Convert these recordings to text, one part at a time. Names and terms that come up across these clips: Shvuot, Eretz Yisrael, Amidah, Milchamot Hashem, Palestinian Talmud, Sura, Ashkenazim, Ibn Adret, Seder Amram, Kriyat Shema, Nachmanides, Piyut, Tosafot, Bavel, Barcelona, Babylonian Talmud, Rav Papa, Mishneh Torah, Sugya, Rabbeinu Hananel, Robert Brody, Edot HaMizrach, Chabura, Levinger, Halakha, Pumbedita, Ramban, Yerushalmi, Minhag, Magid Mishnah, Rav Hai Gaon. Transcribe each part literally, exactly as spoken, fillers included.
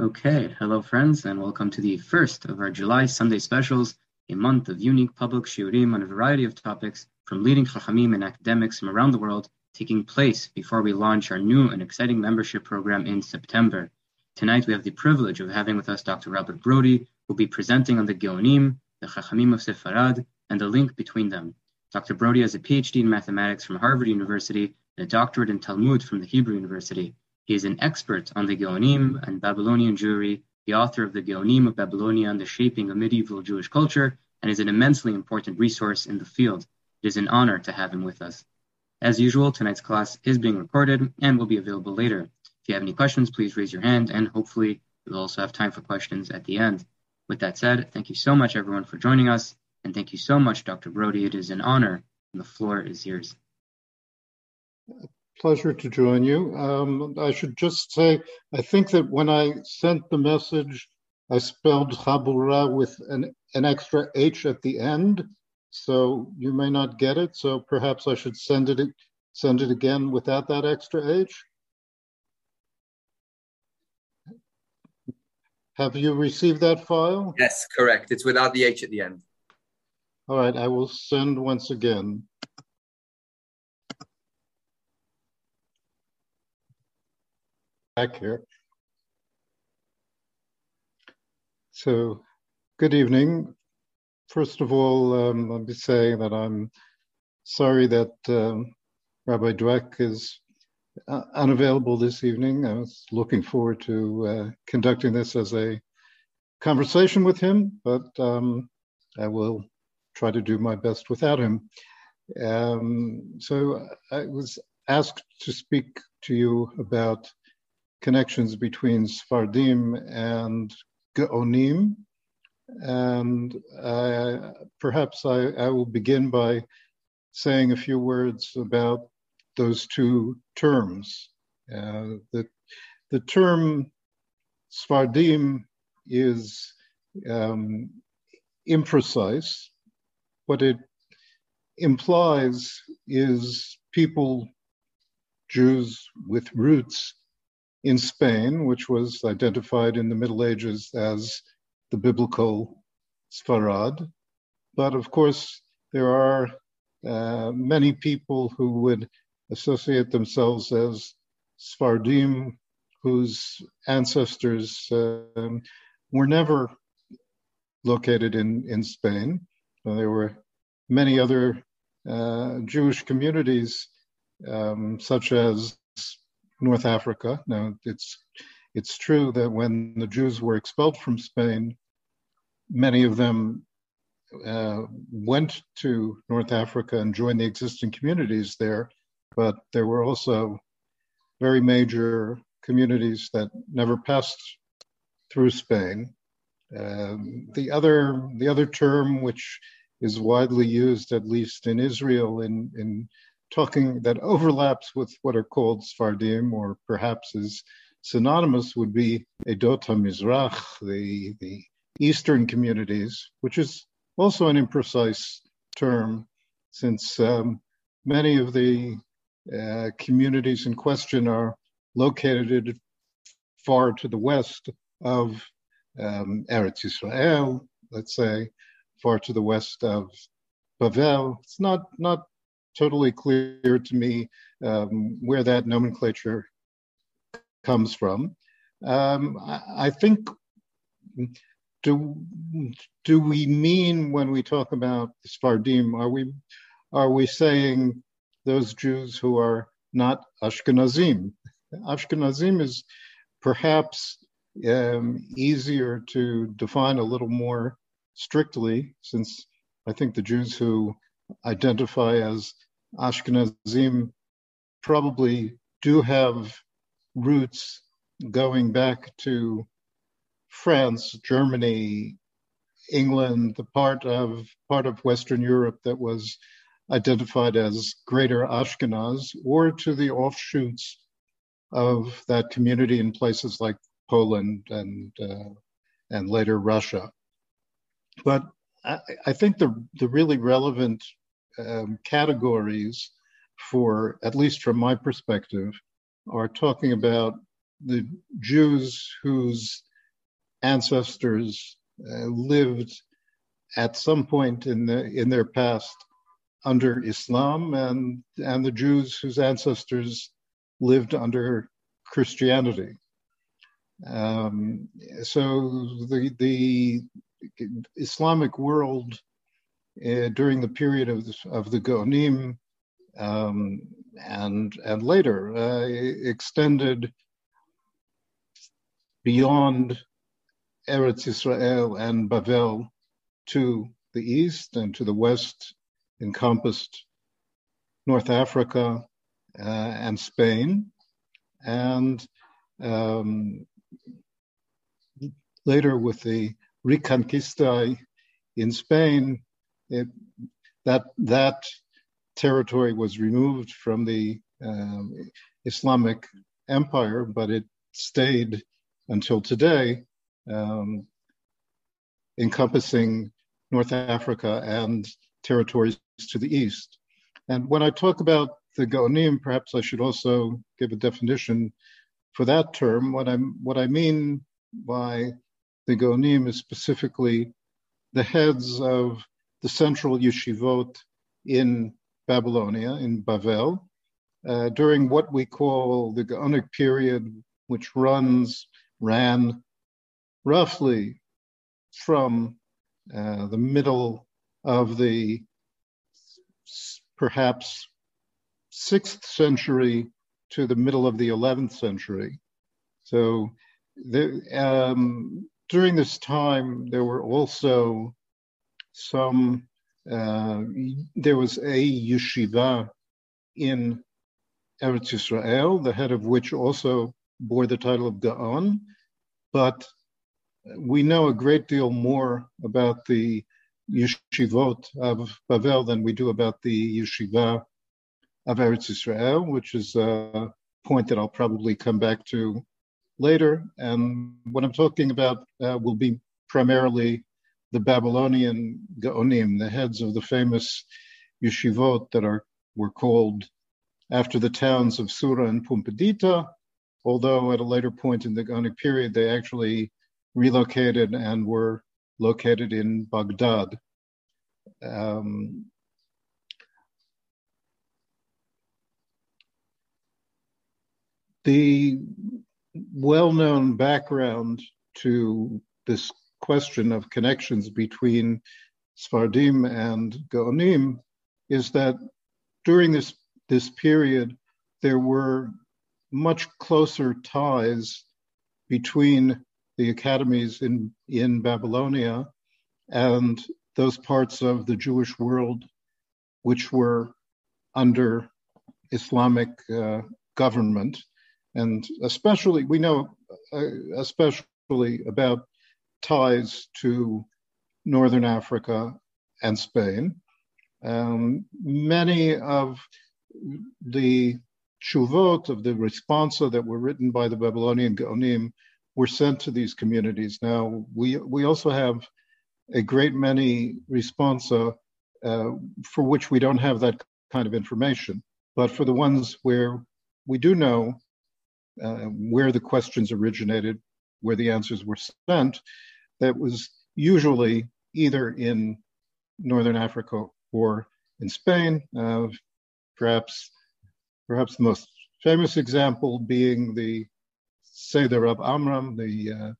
Okay, hello friends, and welcome to the first of our July Sunday specials, a month of unique public shiurim on a variety of topics from leading chachamim and academics from around the world, taking place before we launch our new and exciting membership program in September. Tonight we have the privilege of having with us Doctor Robert Brody, who will be presenting on the Geonim, the Chachamim of Sepharad, and the link between them. Doctor Brody has a P H D in mathematics from Harvard University and a doctorate in Talmud from the Hebrew University. He is an expert on the Geonim and Babylonian Jewry, the author of the Geonim of Babylonia and the Shaping of Medieval Jewish Culture, and is an immensely important resource in the field. It is an honor to have him with us. As usual, tonight's class is being recorded and will be available later. If you have any questions, please raise your hand, and hopefully we'll also have time for questions at the end. With that said, thank you so much, everyone, for joining us, and thank you so much, Doctor Brody. It is an honor, and the floor is yours. Pleasure to join you. Um, I should just say, I think that when I sent the message, I spelled Chabura with an, an extra H at the end, so you may not get it. So perhaps I should send it send it again without that extra H. Have you received that file? Yes, correct. It's without the H at the end. All right, I will send once again. Back here. So, good evening. First of all, um, let me say that I'm sorry that um, Rabbi Dweck is uh, unavailable this evening. I was looking forward to uh, conducting this as a conversation with him, but um, I will try to do my best without him. Um, so, I was asked to speak to you about connections between Sephardim and Geonim. And uh, perhaps I, I will begin by saying a few words about those two terms. Uh, the, the term Sephardim is um, imprecise. What it implies is people, Jews with roots in Spain, which was identified in the Middle Ages as the biblical Sepharad. But of course, there are uh, many people who would associate themselves as Sephardim, whose ancestors uh, were never located in, in Spain. There were many other uh, Jewish communities, um, such as North Africa. Now, it's it's true that when the Jews were expelled from Spain, many of them uh, went to North Africa and joined the existing communities there, but there were also very major communities that never passed through Spain. Um, the other the other term, which is widely used, at least in Israel, in in talking that overlaps with what are called Sephardim, or perhaps is synonymous, would be Edot HaMizrach, the, the Eastern communities, which is also an imprecise term, since um, many of the uh, communities in question are located far to the west of um, Eretz Yisrael, let's say, far to the west of Bavel. It's not not totally clear to me um, where that nomenclature comes from. Um, I, I think, do do we mean when we talk about Sephardim, are we are we saying those Jews who are not Ashkenazim? Ashkenazim is perhaps um, easier to define a little more strictly, since I think the Jews who identify as Ashkenazim probably do have roots going back to France, Germany, England, the part of part of Western Europe that was identified as Greater Ashkenaz, or to the offshoots of that community in places like Poland and uh, and later Russia. But I, I think the the really relevant Um, categories for, at least from my perspective, are talking about the Jews whose ancestors uh, lived at some point in the, in their past under Islam, and, and the Jews whose ancestors lived under Christianity. Um, so the, the Islamic world uh, during the period of the, of the Geonim um, and, and later uh, extended beyond Eretz Yisrael and Bavel to the east, and to the west encompassed North Africa uh, and Spain. And um, later with the Reconquista in Spain, it, that that territory was removed from the um, Islamic Empire, but it stayed until today, um, encompassing North Africa and territories to the east. And when I talk about the Geonim, perhaps I should also give a definition for that term. What I'm, what I mean by the Geonim is specifically the heads of the central yeshivot in Babylonia, in Bavel, uh, during what we call the Geonic period, which runs, ran roughly from uh, the middle of the perhaps sixth century to the middle of the eleventh century. So the, um, during this time, there were also some, uh, there was a yeshiva in Eretz Yisrael, the head of which also bore the title of Gaon, but we know a great deal more about the yeshivot of Bavel than we do about the yeshiva of Eretz Yisrael, which is a point that I'll probably come back to later. And what I'm talking about uh, will be primarily the Babylonian Gaonim, the heads of the famous yeshivot that are were called after the towns of Sura and Pumbedita, although at a later point in the Gaonic period, they actually relocated and were located in Baghdad. Um, the well-known background to this question of connections between Sephardim and Geonim is that during this, this period, there were much closer ties between the academies in, in Babylonia and those parts of the Jewish world which were under Islamic uh, government. And especially, we know uh, especially about ties to Northern Africa and Spain. Um, many of the Shuvot, of the responsa that were written by the Babylonian Geonim, were sent to these communities. Now, we we also have a great many responsa uh, for which we don't have that kind of information. But for the ones where we do know uh, where the questions originated, where the answers were sent, that was usually either in Northern Africa or in Spain, uh, perhaps Perhaps the most famous example being the Seder Amram, the uh,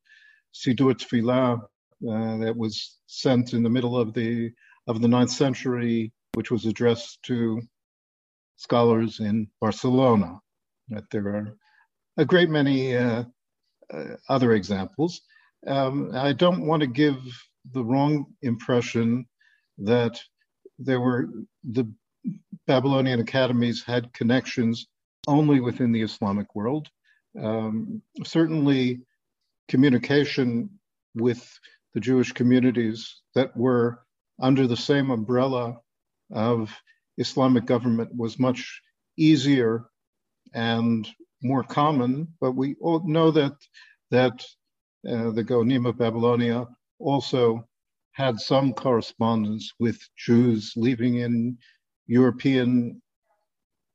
Sidur Tfila uh, that was sent in the middle of the of the ninth century, which was addressed to scholars in Barcelona. But there are a great many uh, uh, other examples. Um, I don't want to give the wrong impression that there were the Babylonian academies had connections only within the Islamic world. Um, certainly, communication with the Jewish communities that were under the same umbrella of Islamic government was much easier and more common, but we all know that, that uh, the Geonim of Babylonia also had some correspondence with Jews living in European,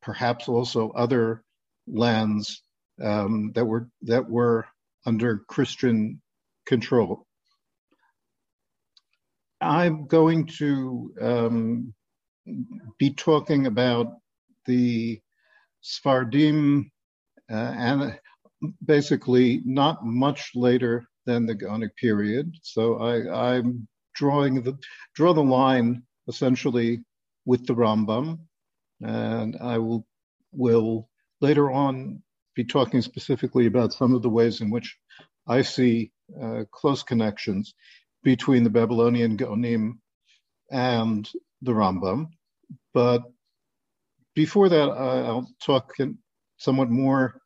perhaps also other lands um, that were that were under Christian control. I'm going to um, be talking about the Sephardim, uh, and basically not much later than the Gaonic period. So I, I'm drawing the draw the line essentially with the Rambam, and I will will later on be talking specifically about some of the ways in which I see uh, close connections between the Babylonian Geonim and the Rambam. But before that, I'll talk in somewhat more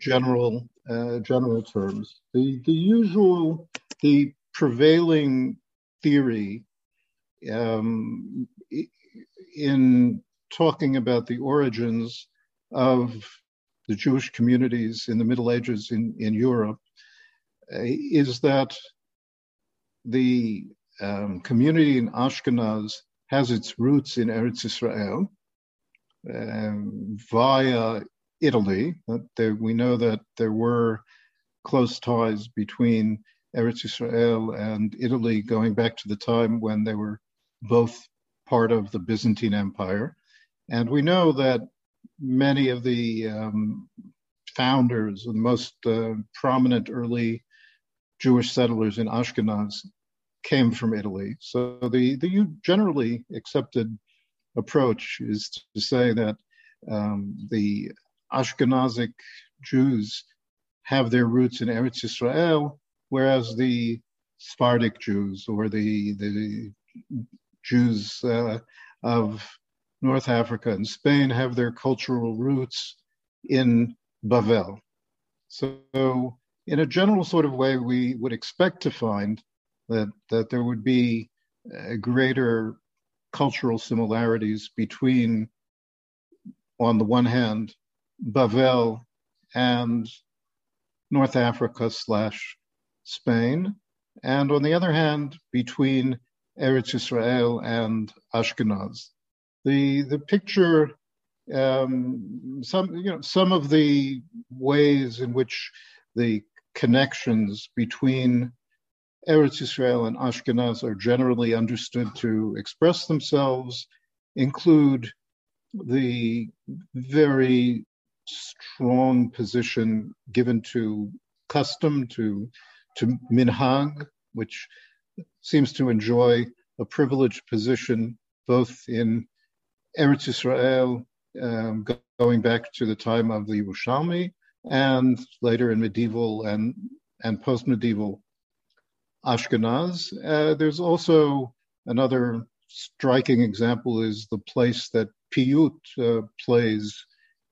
general uh, general terms. The, the usual, the prevailing theory um, in talking about the origins of the Jewish communities in the Middle Ages in, in Europe uh, is that the um, community in Ashkenaz has its roots in Eretz Yisrael um, via Italy. There, we know that there were close ties between Eretz Yisrael and Italy going back to the time when they were both part of the Byzantine Empire. And we know that many of the um, founders, the most uh, prominent early Jewish settlers in Ashkenaz came from Italy. So the, the generally accepted approach is to say that um, the Ashkenazic Jews have their roots in Eretz Yisrael, whereas the Sephardic Jews or the, the Jews uh, of North Africa and Spain have their cultural roots in Bavel. So in a general sort of way, we would expect to find that, that there would be uh, greater cultural similarities between, on the one hand, Bavel and North Africa slash Spain, and on the other hand, between Eretz Yisrael and Ashkenaz. The the picture, um, some you know some of the ways in which the connections between Eretz Yisrael and Ashkenaz are generally understood to express themselves include the very strong position given to custom, to, to minhag, which seems to enjoy a privileged position both in Eretz Yisrael um, going back to the time of the Yerushalmi, and later in medieval and, and post-medieval Ashkenaz. Uh, there's also another striking example is the place that Piyut uh, plays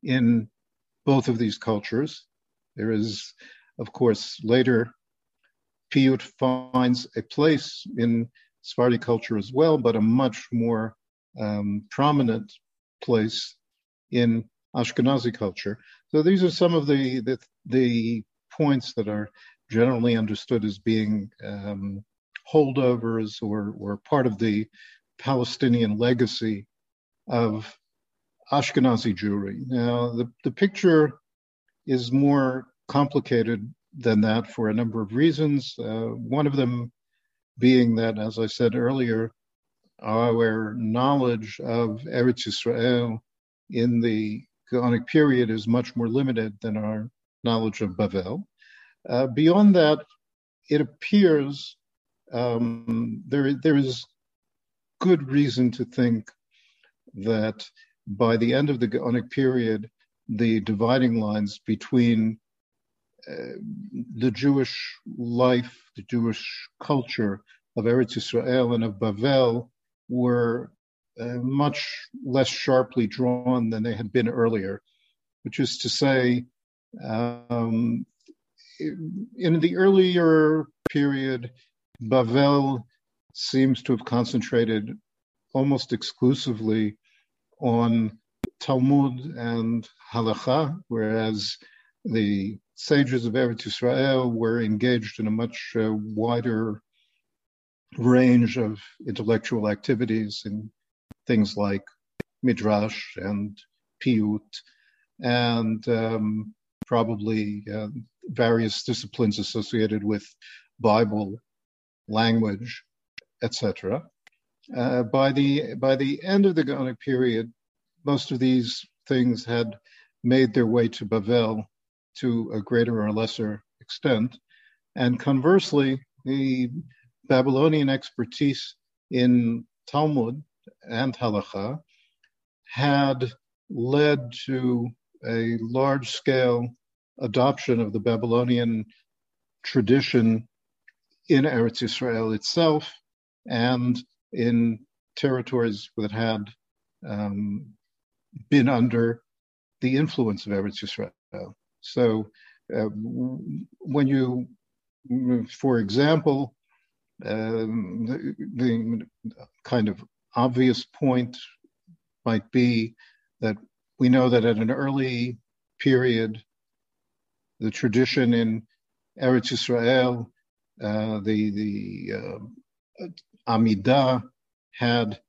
in both of these cultures. There is, of course, later Piyut finds a place in Sephardic culture as well, but a much more um, prominent place in Ashkenazi culture. So these are some of the the, the points that are generally understood as being um, holdovers or, or part of the Palestinian legacy of Ashkenazi Jewry. Now, the, the picture is more complicated than that for a number of reasons. Uh, one of them being that, as I said earlier, our knowledge of Eretz Yisrael in the Gaonic period is much more limited than our knowledge of Bavel. Uh, beyond that, it appears um, there there is good reason to think that by the end of the Gaonic period, the dividing lines between uh, the Jewish life, the Jewish culture of Eretz Yisrael and of Bavel were Uh, much less sharply drawn than they had been earlier, which is to say, um, in the earlier period, Bavel seems to have concentrated almost exclusively on Talmud and Halacha, whereas the sages of Eretz Yisrael were engaged in a much uh, wider range of intellectual activities and things like Midrash and Piyut and um, probably uh, various disciplines associated with Bible, language, et cetera. Uh, by the by the end of the Gaonic period, most of these things had made their way to Bavel to a greater or lesser extent. And conversely, the Babylonian expertise in Talmud and Halakha had led to a large-scale adoption of the Babylonian tradition in Eretz Yisrael itself and in territories that had um, been under the influence of Eretz Yisrael. So uh, when you, for example, um, the, the kind of obvious point might be that we know that at an early period, the tradition in Eretz Yisrael, uh, the, the uh, Amidah had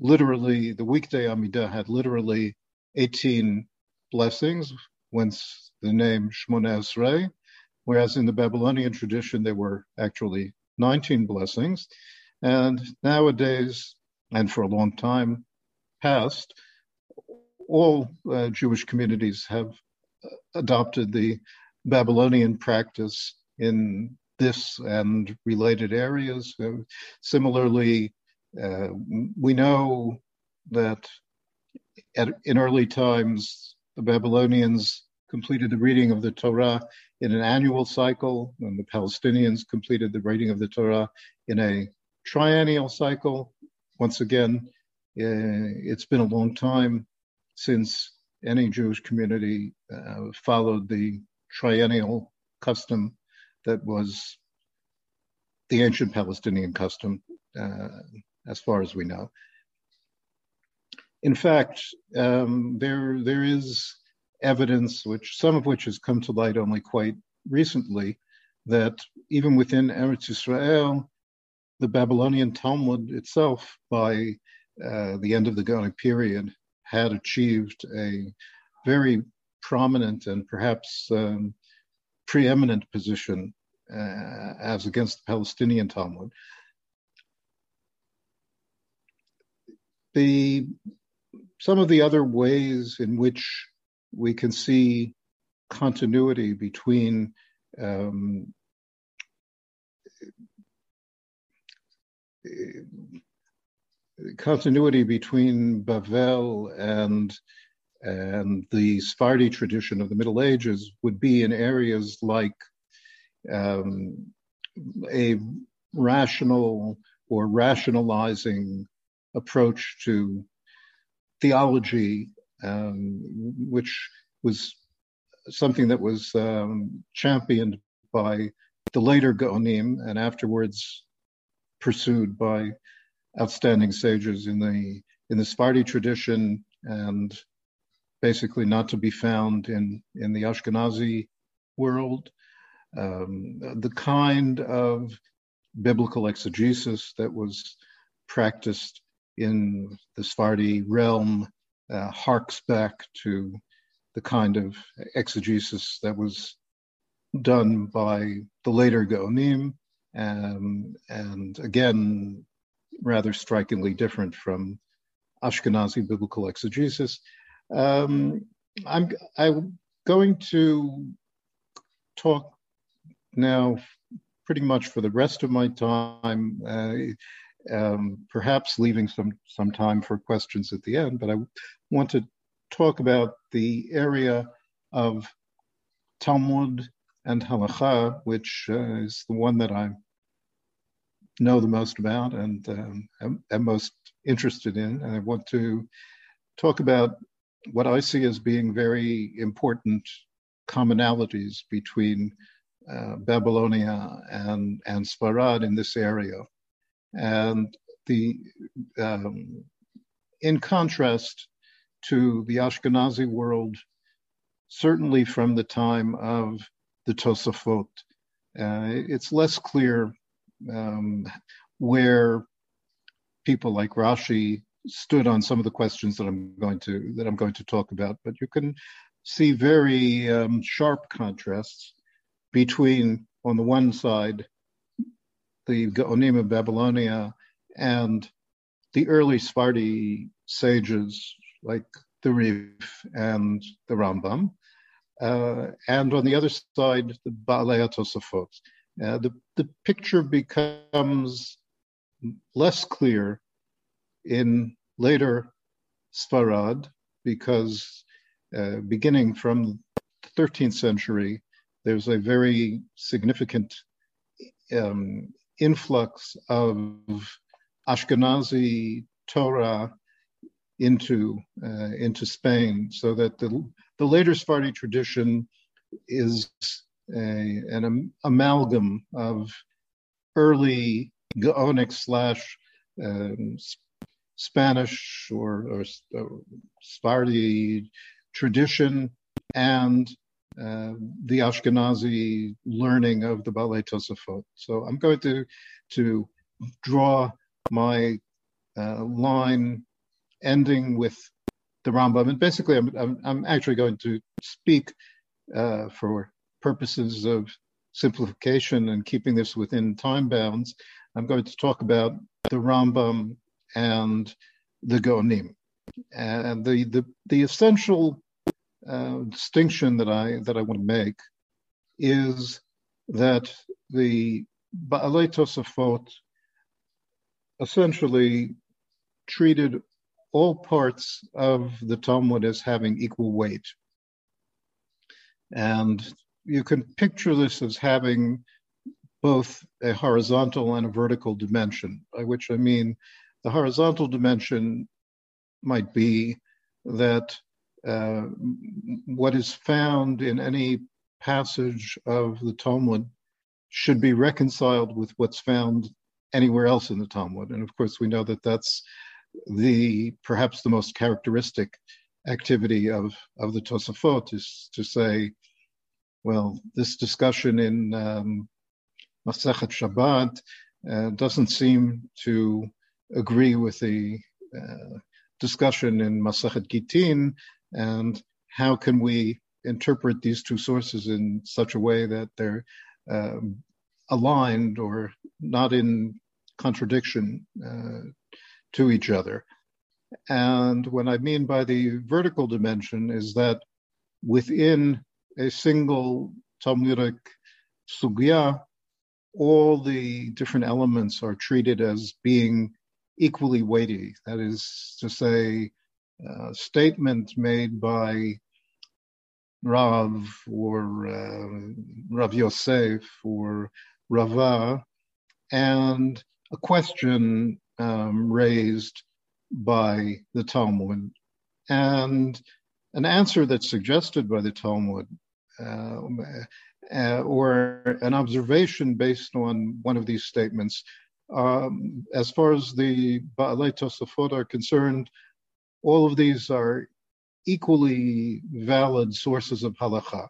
literally, the weekday Amidah had literally eighteen blessings, whence the name Shmoneh Esrei, whereas in the Babylonian tradition, there were actually nineteen blessings. And nowadays, and for a long time past, all uh, Jewish communities have adopted the Babylonian practice in this and related areas. Uh, similarly, uh, we know that at, in early times, the Babylonians completed the reading of the Torah in an annual cycle, and the Palestinians completed the reading of the Torah in a triennial cycle. Once again, uh, it's been a long time since any Jewish community uh, followed the triennial custom that was the ancient Palestinian custom, uh, as far as we know. In fact, um, there there is evidence, which some of which has come to light only quite recently, that even within Eretz Yisrael, the Babylonian Talmud itself, by uh, the end of the Gaonic period, had achieved a very prominent and perhaps um, preeminent position uh, as against the Palestinian Talmud. The, some of the other ways in which we can see continuity between um, continuity between Bavel and and the Sephardi tradition of the Middle Ages would be in areas like um, a rational or rationalizing approach to theology, um, which was something that was um, championed by the later Geonim and afterwards pursued by outstanding sages in the in the Sephardi tradition, and basically not to be found in, in the Ashkenazi world. Um, the kind of biblical exegesis that was practiced in the Sephardi realm uh, harks back to the kind of exegesis that was done by the later Geonim, um, and again, rather strikingly different from Ashkenazi biblical exegesis. Um, I'm, I'm going to talk now pretty much for the rest of my time, uh, um, perhaps leaving some, some time for questions at the end, but I want to talk about the area of Talmud and Halakha, which uh, is the one that I know the most about and um, am, am most interested in. And I want to talk about what I see as being very important commonalities between uh, Babylonia and, and Sepharad in this area. And the um, in contrast to the Ashkenazi world, certainly from the time of the Tosafot, uh, it's less clear um, where people like Rashi stood on some of the questions that I'm going to that I'm going to talk about, but you can see very um, sharp contrasts between, on the one side, the Geonim of Babylonia and the early Sephardi sages like the Rif and the Rambam. Uh, and on the other side, the Ba'alei HaTosafot. Uh, the, the picture becomes less clear in later Sepharad because uh, beginning from the thirteenth century, there's a very significant um, influx of Ashkenazi Torah into uh, into Spain, so that the the later Sephardi tradition is a, an am- amalgam of early Gaonic slash um, Spanish or, or, or Sephardi tradition and uh, the Ashkenazi learning of the Ba'alei HaTosafot. So I'm going to to draw my uh, line ending with the Rambam, and basically I'm, I'm, I'm actually going to speak uh, for purposes of simplification and keeping this within time bounds. I'm going to talk about the Rambam and the Geonim, and the the, the essential uh, distinction that I that I want to make is that the Ba'alei HaTosafot essentially treated all parts of the Talmud as having equal weight. And you can picture this as having both a horizontal and a vertical dimension, by which I mean the horizontal dimension might be that uh, what is found in any passage of the Talmud should be reconciled with what's found anywhere else in the Talmud. And of course, we know that that's the perhaps the most characteristic activity of, of the Tosafot is to say, well, this discussion in um, Masechet Shabbat uh, doesn't seem to agree with the uh, discussion in Masechet Gitin, and how can we interpret these two sources in such a way that they're uh, aligned or not in contradiction uh, to each other. And what I mean by the vertical dimension is that within a single Talmudic sugya, all the different elements are treated as being equally weighty. That is to say, a statement made by Rav or uh, Rav Yosef or Rava, and a question Um, raised by the Talmud, and an answer that's suggested by the Talmud, uh, uh, or an observation based on one of these statements. Um, as far as the Ba'alei HaTosafot are concerned, all of these are equally valid sources of halacha.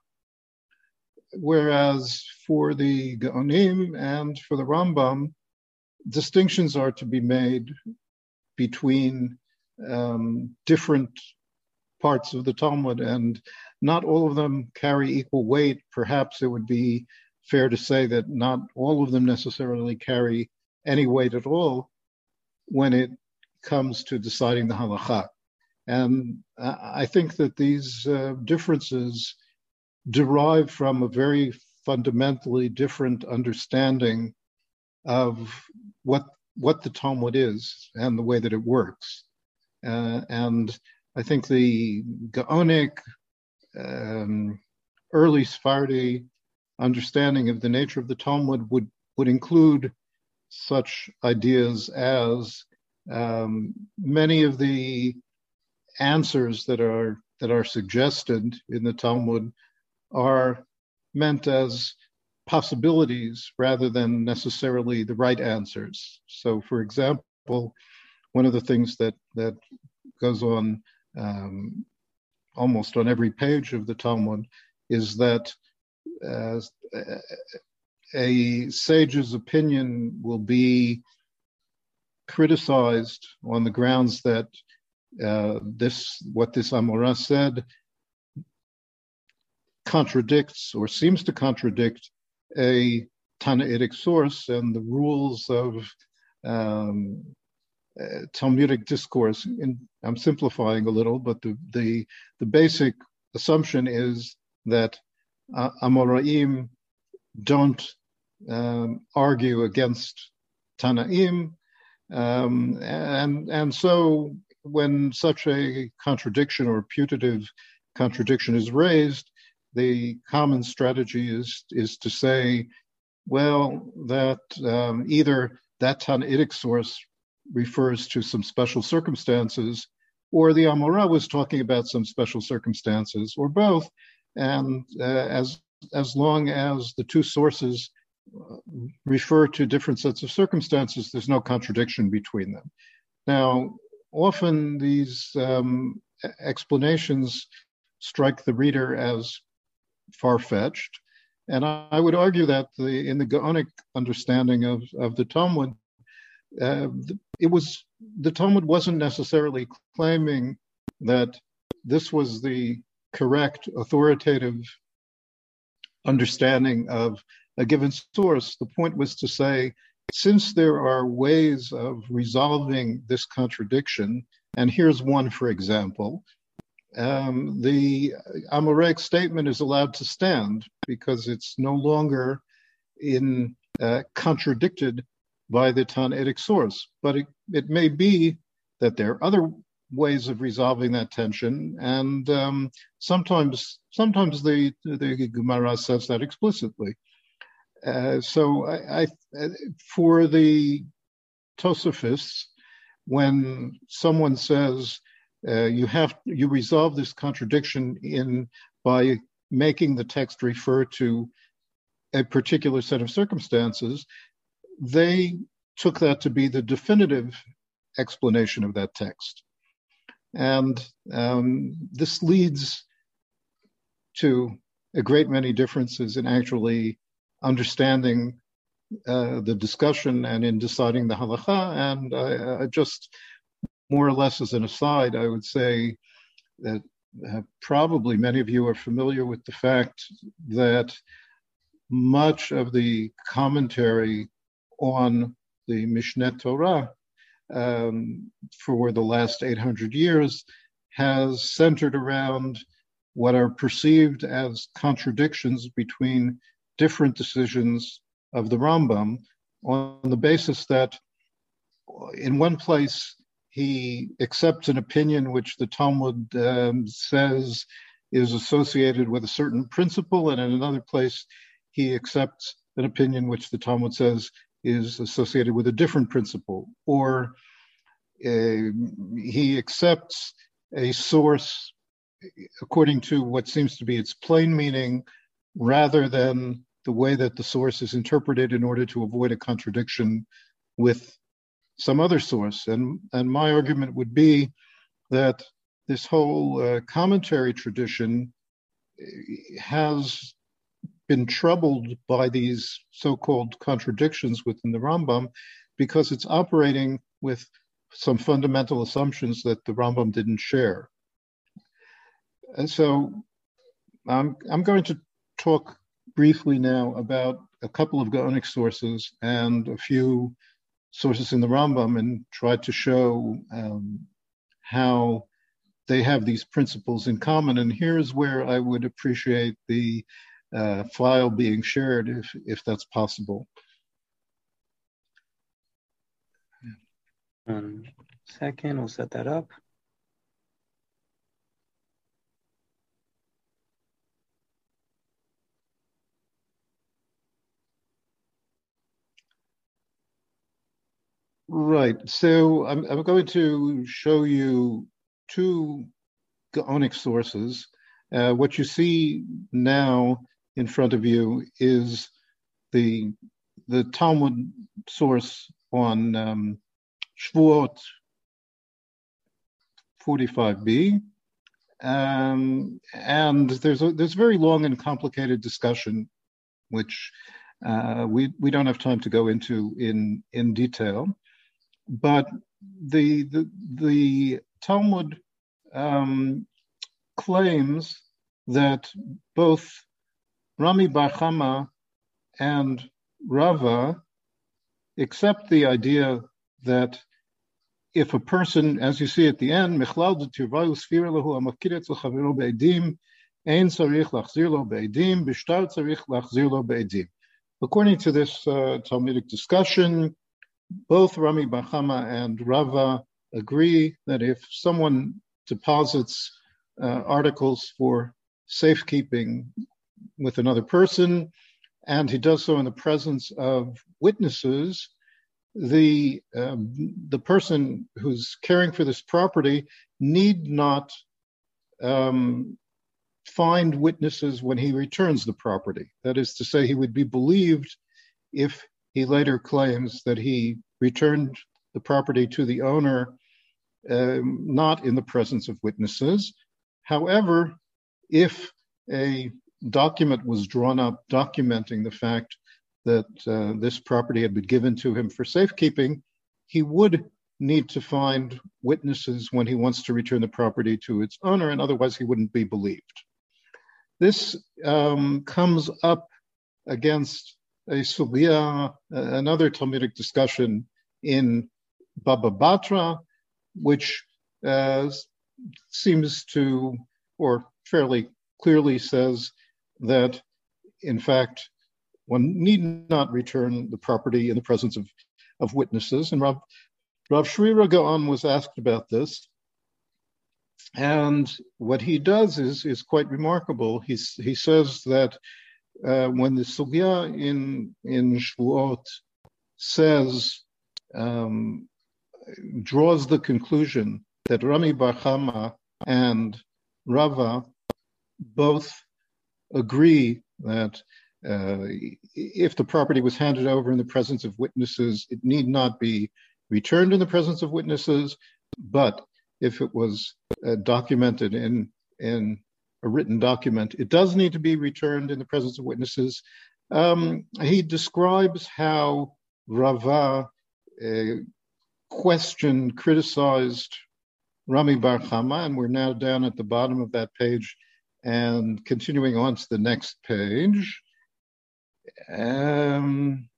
Whereas for the Geonim and for the Rambam, distinctions are to be made between um, different parts of the Talmud, and not all of them carry equal weight. Perhaps it would be fair to say that not all of them necessarily carry any weight at all when it comes to deciding the halakha. And I think that these uh, differences derive from a very fundamentally different understanding of what what the Talmud is and the way that it works. Uh, and I think the Gaonic um, early Sephardi understanding of the nature of the Talmud would, would include such ideas as um, many of the answers that are that are suggested in the Talmud are meant as possibilities rather than necessarily the right answers. So, for example, one of the things that that goes on um, almost on every page of the Talmud is that uh, a sage's opinion will be criticized on the grounds that uh, this what this Amora said contradicts or seems to contradict a Tanaitic source and the rules of um, uh, Talmudic discourse. And I'm simplifying a little, but the the, the basic assumption is that uh, Amoraim don't um, argue against Tanaim, um, and and so when such a contradiction or putative contradiction is raised, the common strategy is is to say, well, that um, either that Tanaitic source refers to some special circumstances, or the Amora was talking about some special circumstances, or both. And uh, as as long as the two sources refer to different sets of circumstances, there's no contradiction between them. Now, often these um, explanations strike the reader as far-fetched, and I, I would argue that the, in the Gaonic understanding of, of the Talmud, uh, it was the Talmud wasn't necessarily claiming that this was the correct authoritative understanding of a given source. The point was to say, since there are ways of resolving this contradiction, and here's one, for example, um, the Amoreic statement is allowed to stand because it's no longer in uh, contradicted by the Tanaitic source. But it, it may be that there are other ways of resolving that tension, and um, sometimes sometimes the, the Gemara says that explicitly. Uh, so I, I, for the Tosafists, when someone says uh, you have you resolve this contradiction in by making the text refer to a particular set of circumstances, they took that to be the definitive explanation of that text. And um, this leads to a great many differences in actually understanding uh, the discussion and in deciding the halacha. And I, I just, more or less as an aside, I would say that uh, probably many of you are familiar with the fact that much of the commentary on the Mishneh Torah Um, for the last eight hundred years has centered around what are perceived as contradictions between different decisions of the Rambam, on the basis that in one place he accepts an opinion which the Talmud um, says is associated with a certain principle, and in another place he accepts an opinion which the Talmud says is associated with a different principle, or uh, he accepts a source according to what seems to be its plain meaning rather than the way that the source is interpreted in order to avoid a contradiction with some other source. And, and my argument would be that this whole uh, commentary tradition has been troubled by these so-called contradictions within the Rambam because it's operating with some fundamental assumptions that the Rambam didn't share. And so I'm, I'm going to talk briefly now about a couple of Gaonic sources and a few sources in the Rambam and try to show um, how they have these principles in common. And here's where I would appreciate the Uh, file being shared, if if that's possible. Um, second, we'll set that up. Right. So I'm I'm going to show you two Gaonic sources. Uh, what you see now in front of you is the the Talmud source on um, Shvuot forty-five b, um, and there's a there's a very long and complicated discussion, which uh, we we don't have time to go into in in detail, but the the the Talmud um, claims that both Rami Bar Chama and Rava accept the idea that if a person, as you see at the end, according to this uh, Talmudic discussion, both Rami Bar Chama and Rava agree that if someone deposits uh, articles for safekeeping with another person, and he does so in the presence of witnesses, the um, the person who's caring for this property need not um, find witnesses when he returns the property. That is to say, he would be believed if he later claims that he returned the property to the owner, um, not in the presence of witnesses. However, if a document was drawn up documenting the fact that uh, this property had been given to him for safekeeping, he would need to find witnesses when he wants to return the property to its owner, and otherwise he wouldn't be believed. This um, comes up against a sugya, another Talmudic discussion in Baba Batra, which uh, seems to, or fairly clearly says that, in fact, one need not return the property in the presence of, of witnesses. And Rav, Rav Shri Gaon was asked about this. And what he does is, is quite remarkable. He's, he says that uh, when the sugya in, in Shvuot says, um, draws the conclusion that Rami Bar Chama and Rava both agree that Uh, if the property was handed over in the presence of witnesses, it need not be returned in the presence of witnesses, but if it was uh, documented in in a written document, it does need to be returned in the presence of witnesses. Um, he describes how Rava uh, questioned, criticized Rami Bar Chama, and we're now down at the bottom of that page and continuing on to the next page. Um,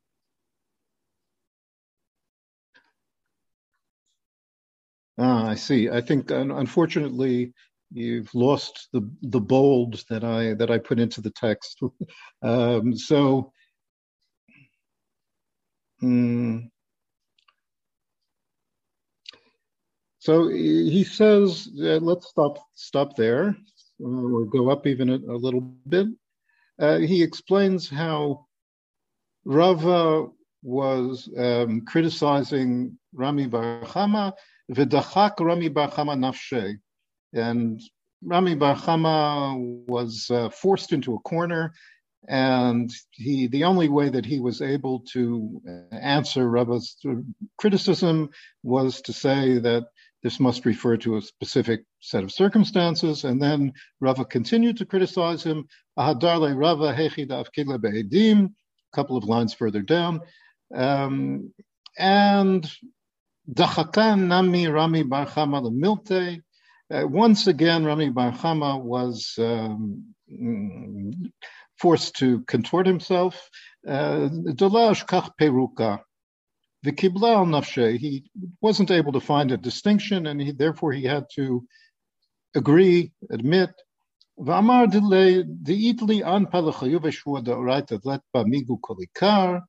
ah, I see. I think, un- unfortunately, you've lost the the bold that I that I put into the text. um, so, um, so he says, uh, let's stop stop there, or go up even a, a little bit. Uh, he explains how Rava was um, criticizing Rami Bar Chama, v'dachak Rami Bar Chama nafshe, and Rami Bar Chama was uh, forced into a corner, and he the only way that he was able to answer Rava's criticism was to say that this must refer to a specific set of circumstances. And then Rava continued to criticize him. Ahadarle Rava hechi da'afkidle be'edim, a couple of lines further down. Um, and dachakan nami Rami Bar Chama l'milte. Once again, Rami Bar Chama was um, forced to contort himself. Dalash kach peruka. The kibla al nafshe, he wasn't able to find a distinction, and he, therefore he had to agree, admit. V'amar delay the itli an palachayuv eshua da'oraita let bamigu kolikar.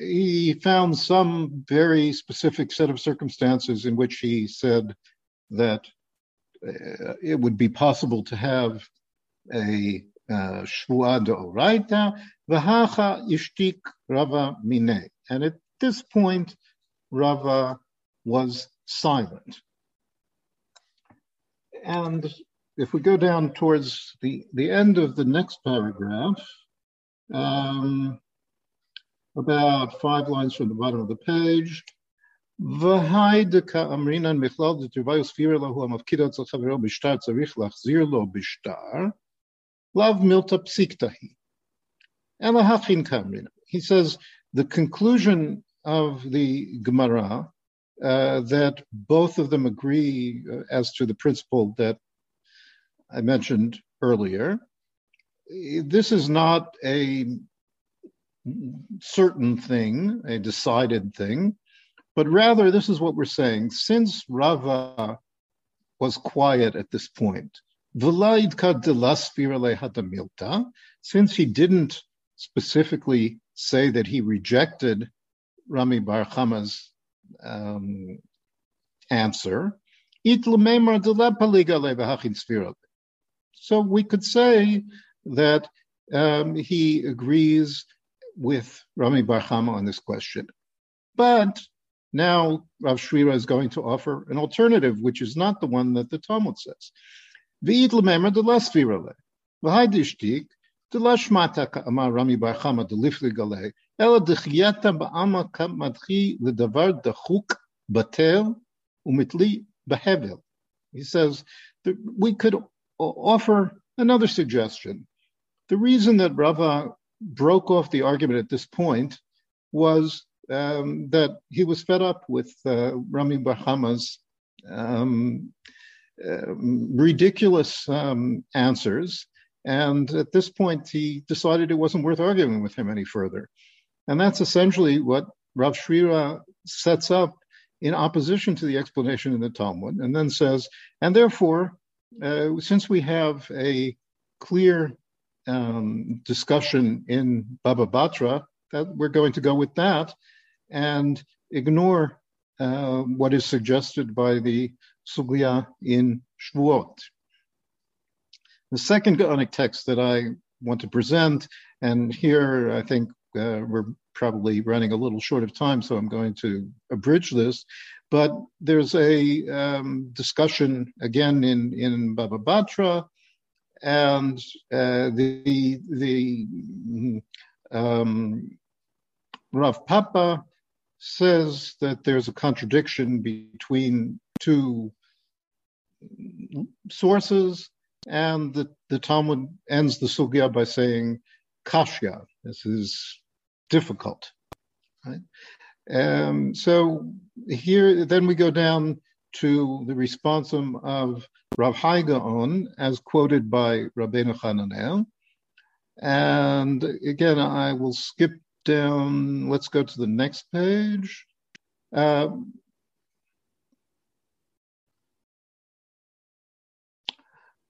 He found some very specific set of circumstances in which he said that uh, it would be possible to have a shua da'oraita v'hacha ishtik rava mineh. And at this point, Rava was silent. And if we go down towards the, the end of the next paragraph, um, about five lines from the bottom of the page, he says, the conclusion of the Gemara uh, that both of them agree uh, as to the principle that I mentioned earlier, this is not a certain thing, a decided thing, but rather this is what we're saying. Since Rava was quiet at this point, since he didn't specifically say that he rejected Rami Bar Chama's um, answer, so we could say that um, he agrees with Rami Bar Chama on this question. But now Rav Shira is going to offer an alternative, which is not the one that the Talmud says. He says that we could offer another suggestion. The reason that Rava broke off the argument at this point was um, that he was fed up with uh, Rami Bar Chama's um, uh, ridiculous um, answers. And at this point, he decided it wasn't worth arguing with him any further. And that's essentially what Rav Shira sets up in opposition to the explanation in the Talmud, and then says, and therefore, uh, since we have a clear um, discussion in Baba Batra, that we're going to go with that and ignore uh, what is suggested by the Sugya in Shvuot. The second Gaonic text that I want to present, and here I think uh, we're probably running a little short of time, so I'm going to abridge this, but there's a um, discussion again in, in Baba Batra, and uh, the the um, Rav Papa says that there's a contradiction between two sources. And the, the Talmud ends the sugya by saying, kashya, this is difficult. Right? Um, so here, then we go down to the responsum of Rav Hai Gaon, as quoted by Rabbeinu Hananel. And again, I will skip down. Let's go to the next page. Uh,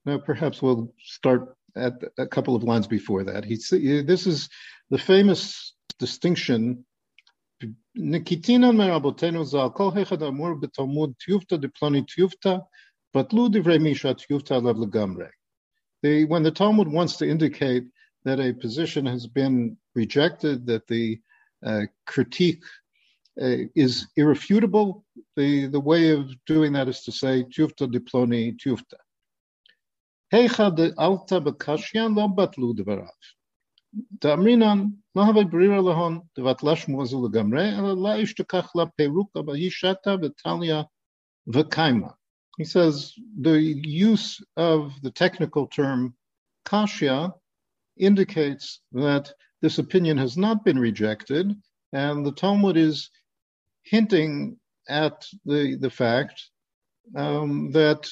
Now, perhaps we'll start at a couple of lines before that. He, this is the famous distinction. They, when the Talmud wants to indicate that a position has been rejected, that the uh, critique Uh, is irrefutable, the, the way of doing that is to say tufta diploni tufta. Heicha de alta b'kashyan lo batlu devarav. Da'amrinan lo havei brira lahon devatlash muazu legamre ela la'ish tekach la peruka b'yishata v'talia v'kaima. He says the use of the technical term kashya indicates that this opinion has not been rejected, and the Talmud is hinting at the the fact um, that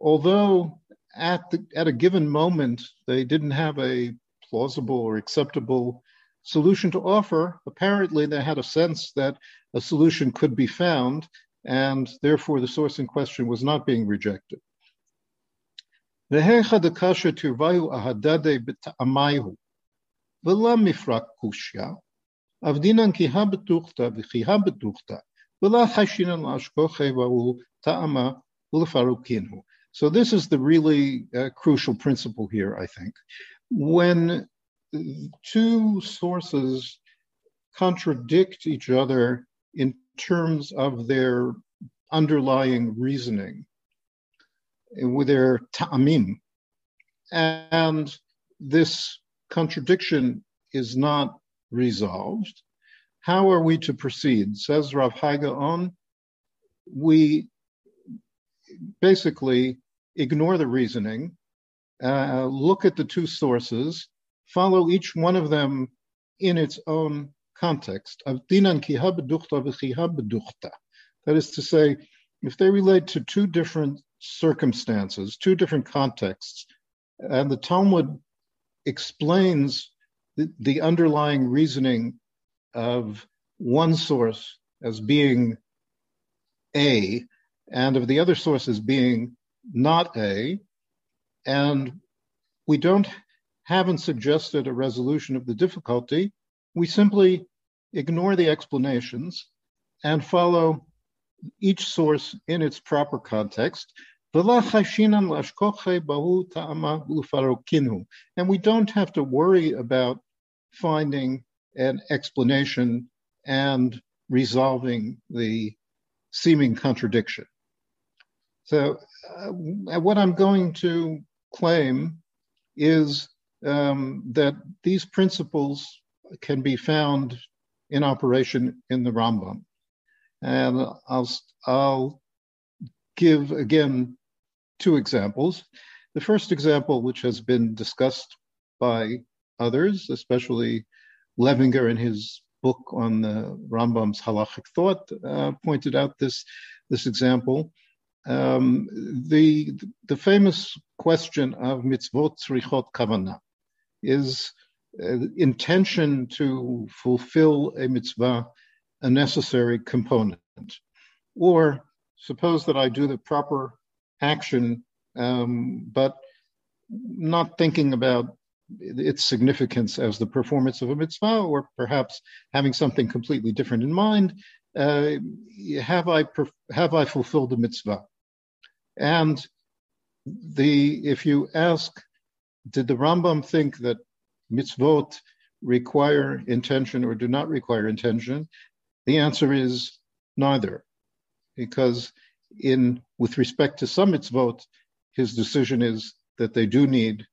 although at the, at a given moment they didn't have a plausible or acceptable solution to offer, apparently they had a sense that a solution could be found, and therefore the source in question was not being rejected. Avdinan kiha betuchta v'chiha betuchta v'la chashinan l'ashkoche v'hu ta'ama v'lefarukinu. So this is the really uh, crucial principle here, I think. When two sources contradict each other in terms of their underlying reasoning, with their ta'amim, and this contradiction is not resolved, how are we to proceed? Says Rav Hai Gaon, we basically ignore the reasoning, uh, look at the two sources, follow each one of them in its own context. That is to say, if they relate to two different circumstances, two different contexts, and the Talmud explains the, the underlying reasoning of one source as being A and of the other source as being not A, and we don't haven't suggested a resolution of the difficulty. We simply ignore the explanations and follow each source in its proper context. And we don't have to worry about finding an explanation and resolving the seeming contradiction. So uh, what I'm going to claim is um, that these principles can be found in operation in the Rambam. And I'll, I'll give, again, two examples. The first example, which has been discussed by others, especially Levinger in his book on the Rambam's halachic thought, uh, pointed out this, this example. Um, the, the famous question of mitzvot tzrichot kavanah is uh, intention to fulfill a mitzvah a necessary component? Or suppose that I do the proper action, um, but not thinking about its significance as the performance of a mitzvah, or perhaps having something completely different in mind. Uh, have I perf- have I fulfilled the mitzvah? And the if you ask, did the Rambam think that mitzvot require intention or do not require intention? The answer is neither, because in with respect to some mitzvot, his decision is that they do need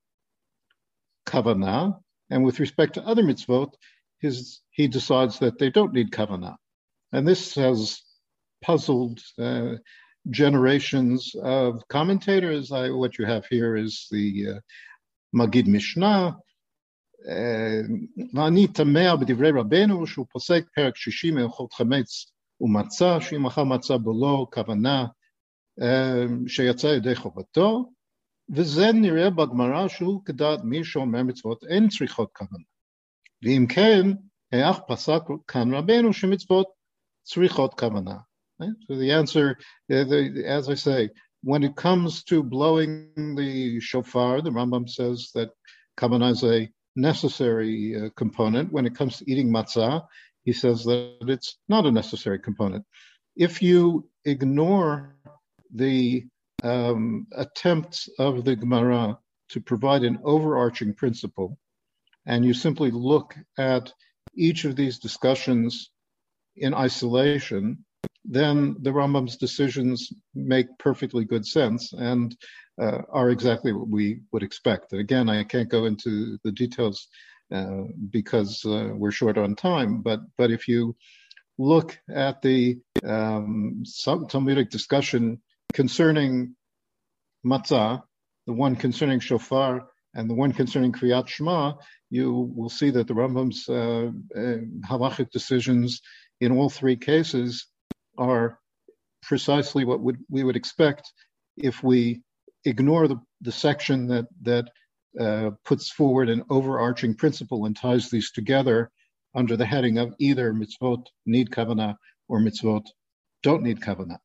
kavanah, and with respect to other mitzvot, his he decides that they don't need kavanah. And this has puzzled uh, generations of commentators. I, what you have here is the uh, Magid Mishnah. Tzrichot kavanah. Right? So the answer, the, the, as I say, when it comes to blowing the shofar, the Rambam says that kavanah is a necessary uh, component. When it comes to eating matzah, he says that it's not a necessary component. If you ignore the um, attempts of the Gemara to provide an overarching principle, and you simply look at each of these discussions in isolation, then the Rambam's decisions make perfectly good sense and uh, are exactly what we would expect. And again, I can't go into the details uh, because uh, we're short on time, but but if you look at the um, Talmudic discussion concerning matzah, the one concerning shofar, and the one concerning Kriyat Shema, you will see that the Rambam's uh, uh, halachic decisions in all three cases are precisely what would, we would expect if we ignore the, the section that, that uh, puts forward an overarching principle and ties these together under the heading of either mitzvot need kavanah or mitzvot don't need kavanah.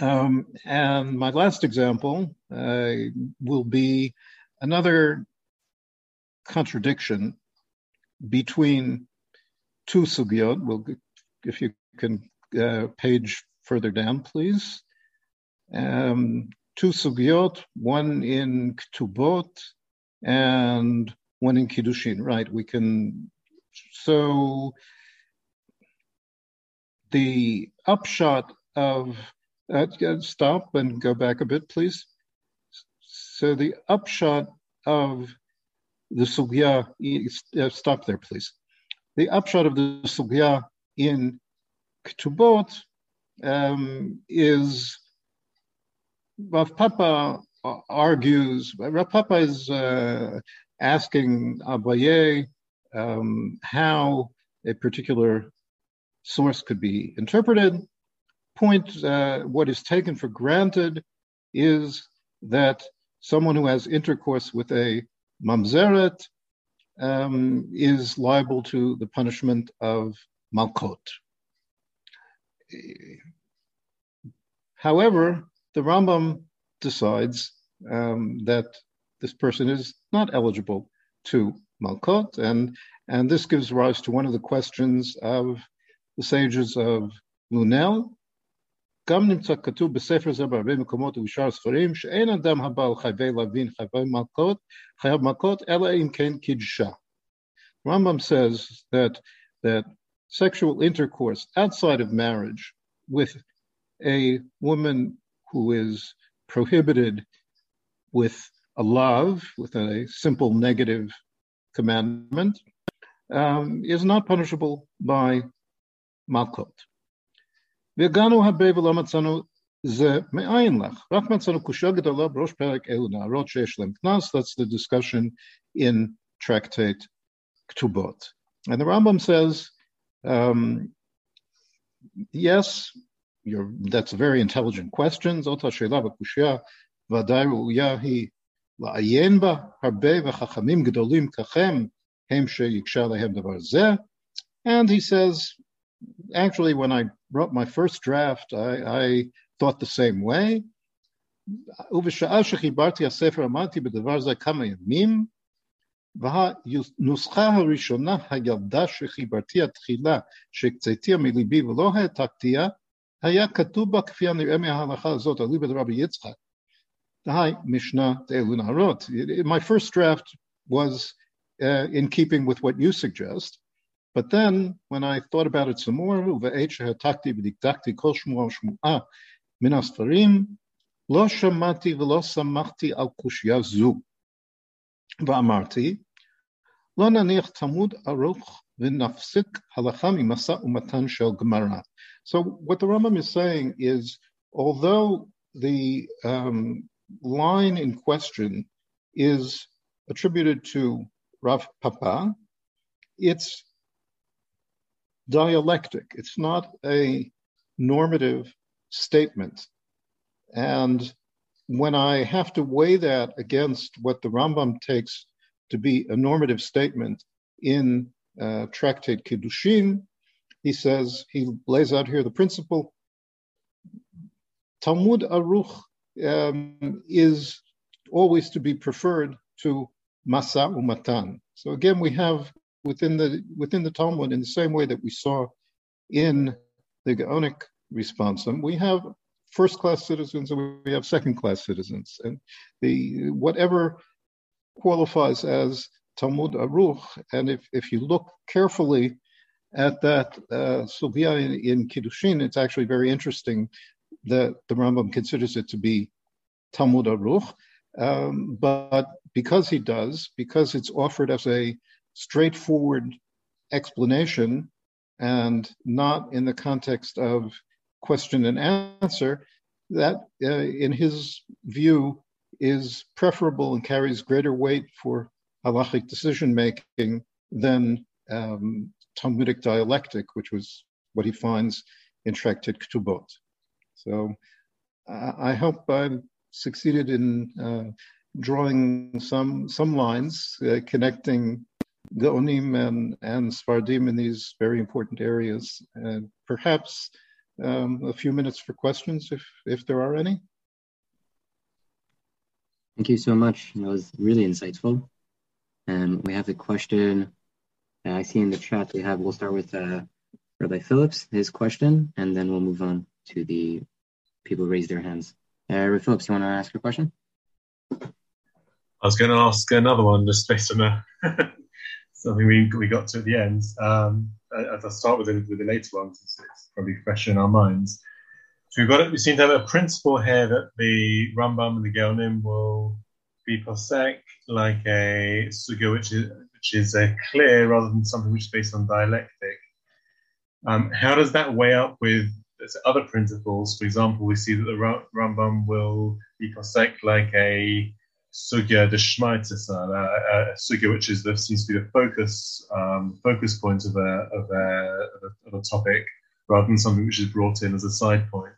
Um, and my last example uh, will be another contradiction between two sugyot. We'll, if you can uh, page further down, please. Um, two sugyot, one in Ketubot and one in Kidushin, right? We can, so the upshot of, uh, stop and go back a bit, please. So the upshot of the sugya, uh, stop there, please. The upshot of the sugya in Ketubot um, is Rav Papa argues, Rav Papa is uh, asking Abaye um, how a particular source could be interpreted. Point, uh, what is taken for granted is that someone who has intercourse with a mamzeret um, is liable to the punishment of Malkot. However, the Rambam decides um, that this person is not eligible to Malkot, and, and this gives rise to one of the questions of the sages of Lunel. Rambam says that that sexual intercourse outside of marriage with a woman who is prohibited with a love, with a simple negative commandment, um, is not punishable by Malkot. That's the discussion in Tractate Ketubot. And the Rambam says, um, yes, you're, that's a very intelligent question. And he says, actually, when I wrote my first draft, I, I thought the same way. My first draft was uh, in keeping with what you suggest. But then, when I thought about it some more, so what the Rambam is saying is, although the um, line in question is attributed to Rav Papa, it's dialectic. It's not a normative statement. And when I have to weigh that against what the Rambam takes to be a normative statement in uh, Tractate Kidushin, he says, he lays out here the principle. Talmud Aruch um, is always to be preferred to Masa Umatan. So again, we have within the within the Talmud, in the same way that we saw in the Geonic responsum, we have first-class citizens and we have second-class citizens. And the whatever qualifies as Talmud Aruch, and if, if you look carefully at that uh, sugya in, in Kiddushin, it's actually very interesting that the Rambam considers it to be Talmud Aruch. Um, but because he does, because it's offered as a straightforward explanation and not in the context of question and answer, that uh, in his view is preferable and carries greater weight for halachic decision making than um, Talmudic dialectic, which was what he finds in Tractate Ketubot. So uh, I hope I succeeded in uh, drawing some some lines uh, connecting Geonim and, and Sfardim in these very important areas. And perhaps um, a few minutes for questions, if if there are any. Thank you so much. That was really insightful. And we have a question uh, I see in the chat. We have. We'll start with uh, Rabbi Phillips, his question, and then we'll move on to the people who raise their hands. Uh, Rabbi Phillips, you want to ask your question? I was going to ask another one, just based on a... something we we got to at the end. Um, I, I'll start with the, with the later ones. It's, it's probably fresh in our minds. So we've got it. We seem to have a principle here that the Rambam and the Geonim will be posek like a sugya, which is which is a clear rather than something which is based on dialectic. Um, how does that weigh up with other principles? For example, we see that the Rambam will be posek like a sugya d'shmaitisa, a sugya which is the, seems to be the focus um, focus point of a, of a of a topic, rather than something which is brought in as a side point.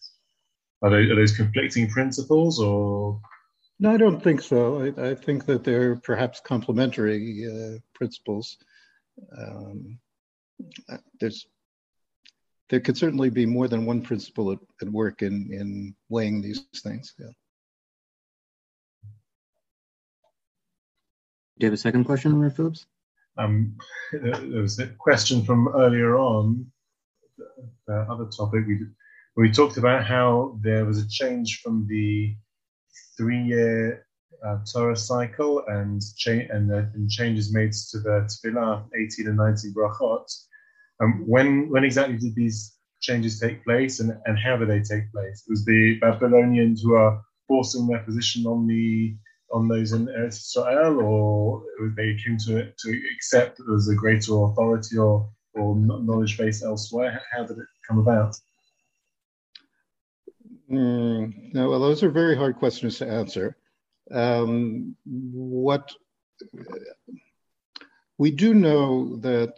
Are, they, are those conflicting principles, or No, I don't think so. I, I think that they're perhaps complementary uh, principles. Um, there's, there could certainly be more than one principle at, at work in, in weighing these things. Yeah. Do you have a second question, Mister Phillips? Um, there was a question from earlier on, the other topic, we, we talked about how there was a change from the three-year uh, Torah cycle and, cha- and, the, and changes made to the Tefillah, eighteen and nineteen brachot. Um, when when exactly did these changes take place, and, and how do they take place? It was the Babylonians who are forcing their position on the on those in Eretz Yisrael, or they came to to accept that there was a greater authority or or knowledge base elsewhere? How did it come about? Mm, no, well, those are very hard questions to answer. Um, what we do know that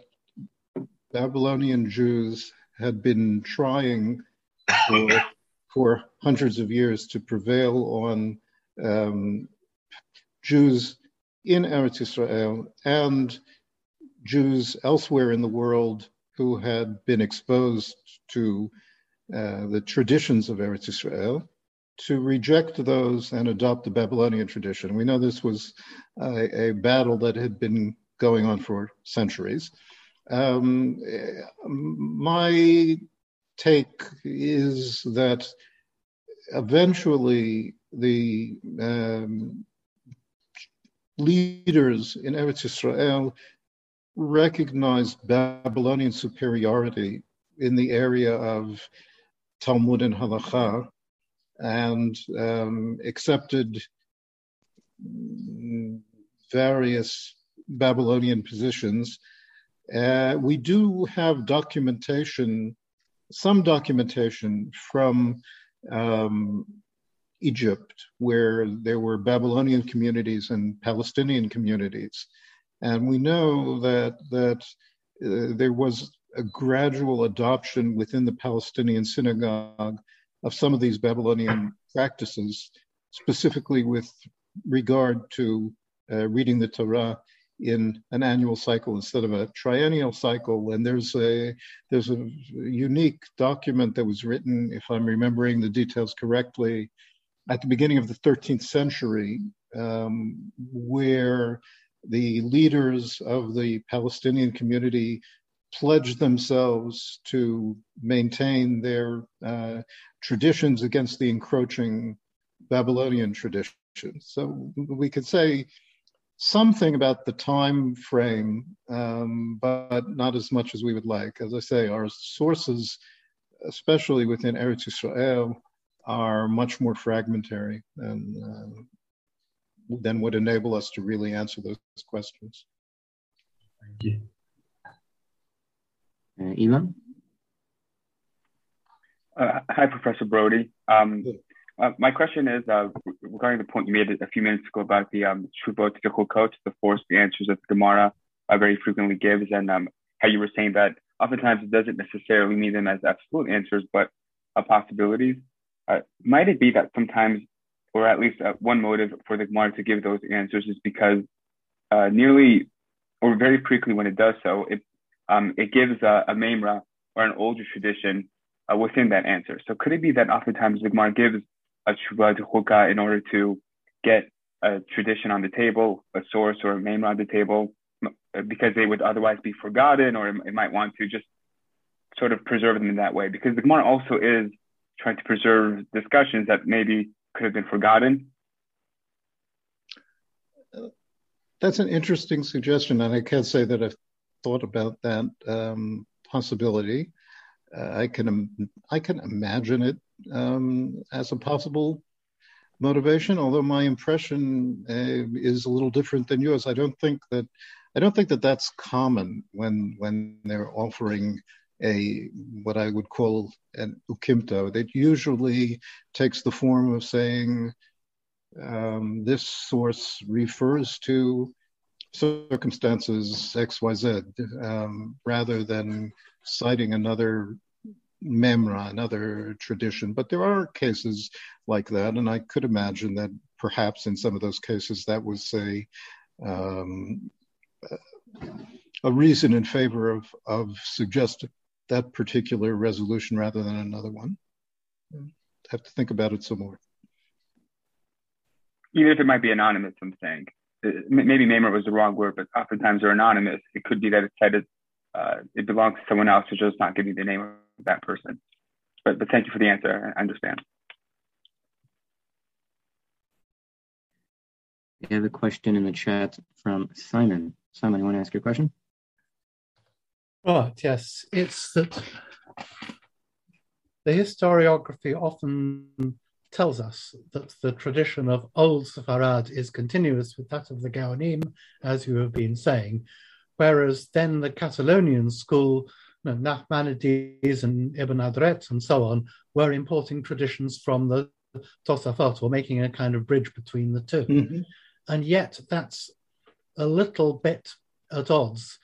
Babylonian Jews had been trying for, for hundreds of years to prevail on um, Jews in Eretz Yisrael and Jews elsewhere in the world who had been exposed to uh, the traditions of Eretz Yisrael, to reject those and adopt the Babylonian tradition. We know this was a, a battle that had been going on for centuries. Um, my take is that eventually the um, leaders in Eretz Yisrael recognized Babylonian superiority in the area of Talmud and Halakha, and um, accepted various Babylonian positions. Uh, we do have documentation, some documentation from um, Egypt, where there were Babylonian communities and Palestinian communities. And we know that, that uh, there was a gradual adoption within the Palestinian synagogue of some of these Babylonian practices, specifically with regard to uh, reading the Torah in an annual cycle instead of a triennial cycle. And there's a there's a unique document that was written, if I'm remembering the details correctly, at the beginning of the thirteenth century, um, where the leaders of the Palestinian community pledged themselves to maintain their uh, traditions against the encroaching Babylonian tradition. So we could say something about the time frame, um, but not as much as we would like. As I say, our sources, especially within Eretz Yisrael, are much more fragmentary and uh, than would enable us to really answer those questions. Thank you. Uh, Ivan? Uh, hi, Professor Brody. Um, uh, my question is uh, regarding the point you made a few minutes ago about the um, Shvuot Tikkun Kot, the forced answers that the Gemara uh, very frequently gives, and um, how you were saying that oftentimes it doesn't necessarily mean them as absolute answers, but uh, possibilities. Uh, might it be that sometimes, or at least uh, one motive for the Gemara to give those answers is because uh, nearly, or very frequently when it does so, it um, it gives a, a memra or an older tradition uh, within that answer. So could it be that oftentimes the Gemara gives a tshuva to chukah in order to get a tradition on the table, a source or a memra on the table, because they would otherwise be forgotten, or it might want to just sort of preserve them in that way? Because the Gemara also is trying to preserve discussions that maybe could have been forgotten? Uh, that's an interesting suggestion, and I can't say that I've thought about that um, possibility. Uh, I can um, I can imagine it um, as a possible motivation, although my impression uh, is a little different than yours. I don't think that I don't think that that's common when when they're offering a what I would call an ukimta. That usually takes the form of saying um, this source refers to circumstances X, Y, Z, um, rather than citing another memra, another tradition. But there are cases like that, and I could imagine that perhaps in some of those cases that was a um, a reason in favor of of suggesting that particular resolution rather than another one. Have to think about it some more. Even if it might be anonymous, I'm saying. Maybe Maimor was the wrong word, but oftentimes they're anonymous. It could be that it's cited, uh, it belongs to someone else, which is not giving the name of that person. But but thank you for the answer. I understand. We have a question in the chat from Simon. Simon, you want to ask your question? Oh, yes. It's that the historiography often tells us that the tradition of old Sepharad is continuous with that of the Geonim, as you have been saying, whereas then the Catalonian school, you know, Nachmanides and Ibn Adret and so on, were importing traditions from the Tosafot, or making a kind of bridge between the two. Mm-hmm. And yet that's a little bit at odds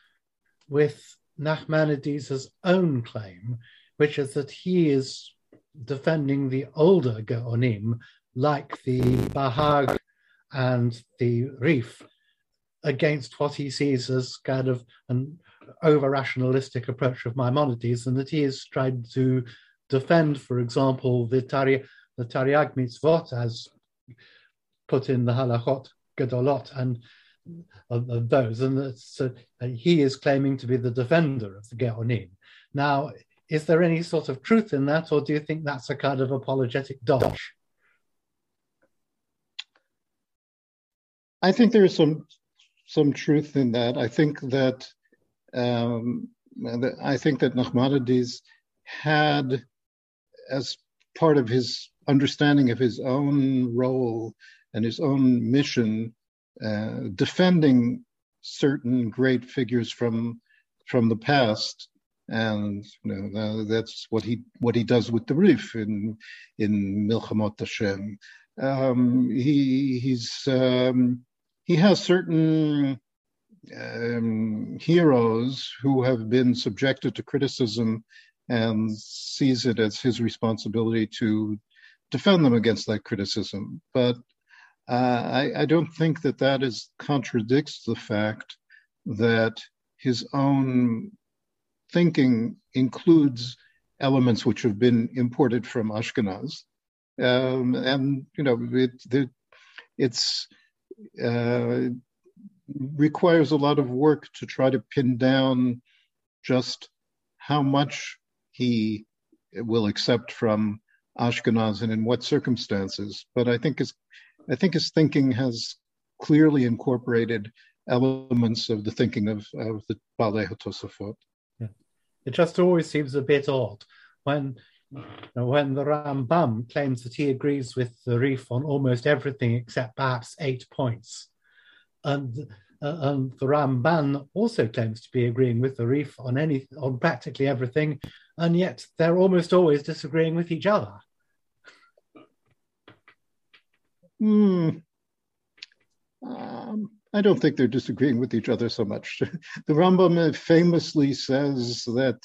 with Nachmanides' own claim, which is that he is defending the older Geonim, like the Bahag and the Rif, against what he sees as kind of an over-rationalistic approach of Maimonides, and that he is trying to defend, for example, the Tari, the Tariag Mitzvot as put in the Halachot Gedolot and of, of those, and that so he is claiming to be the defender of the Geonim. Now, is there any sort of truth in that, or do you think that's a kind of apologetic dodge? I think there is some some truth in that. I think that um, I think that Nachmanides had, as part of his understanding of his own role and his own mission, uh, defending certain great figures from from the past. And you know, that's what he what he does with the Rif in in Milchamot Hashem. Um, he he's um, he has certain um, heroes who have been subjected to criticism, and sees it as his responsibility to defend them against that criticism. But uh, I, I don't think that that is contradicts the fact that his own thinking includes elements which have been imported from Ashkenaz, um, and you know it, it it's uh, requires a lot of work to try to pin down just how much he will accept from Ashkenaz and in what circumstances. But I think his I think his thinking has clearly incorporated elements of the thinking of of the Ba'alei HaTosafot. It just always seems a bit odd when, when the Rambam claims that he agrees with the Rif on almost everything except perhaps eight points. And, uh, and the Ramban also claims to be agreeing with the Rif on, any, on practically everything, and yet they're almost always disagreeing with each other. Mm. Um. I don't think they're disagreeing with each other so much. The Rambam famously says that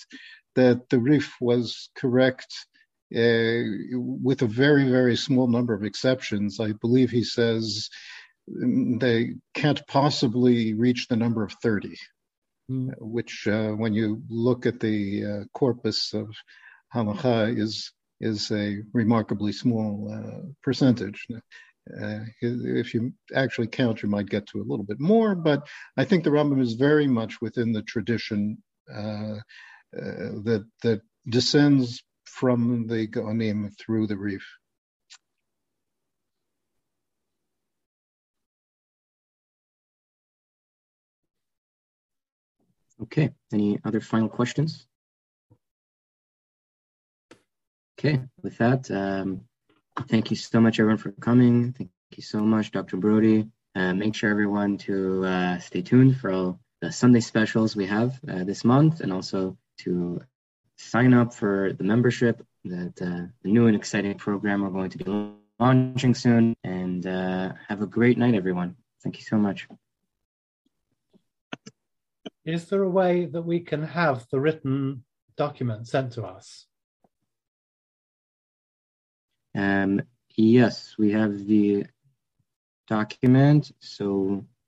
that the Rif was correct uh, with a very, very small number of exceptions. I believe he says they can't possibly reach the number of thirty, mm. which uh, when you look at the uh, corpus of Halakha is, is a remarkably small uh, percentage. Uh, if you actually count, you might get to a little bit more, but I think the Rambam is very much within the tradition uh, uh, that that descends from the Geonim through the Rif. Okay, any other final questions? Okay, with that, um... thank you so much, everyone, for coming. Thank you so much, Doctor Brody. Uh, make sure, everyone, to uh, stay tuned for all the Sunday specials we have uh, this month, and also to sign up for the membership, that uh, the new and exciting program we're going to be launching soon. And uh, have a great night, everyone. Thank you so much. Is there a way that we can have the written document sent to us? Um, yes, we have the document. So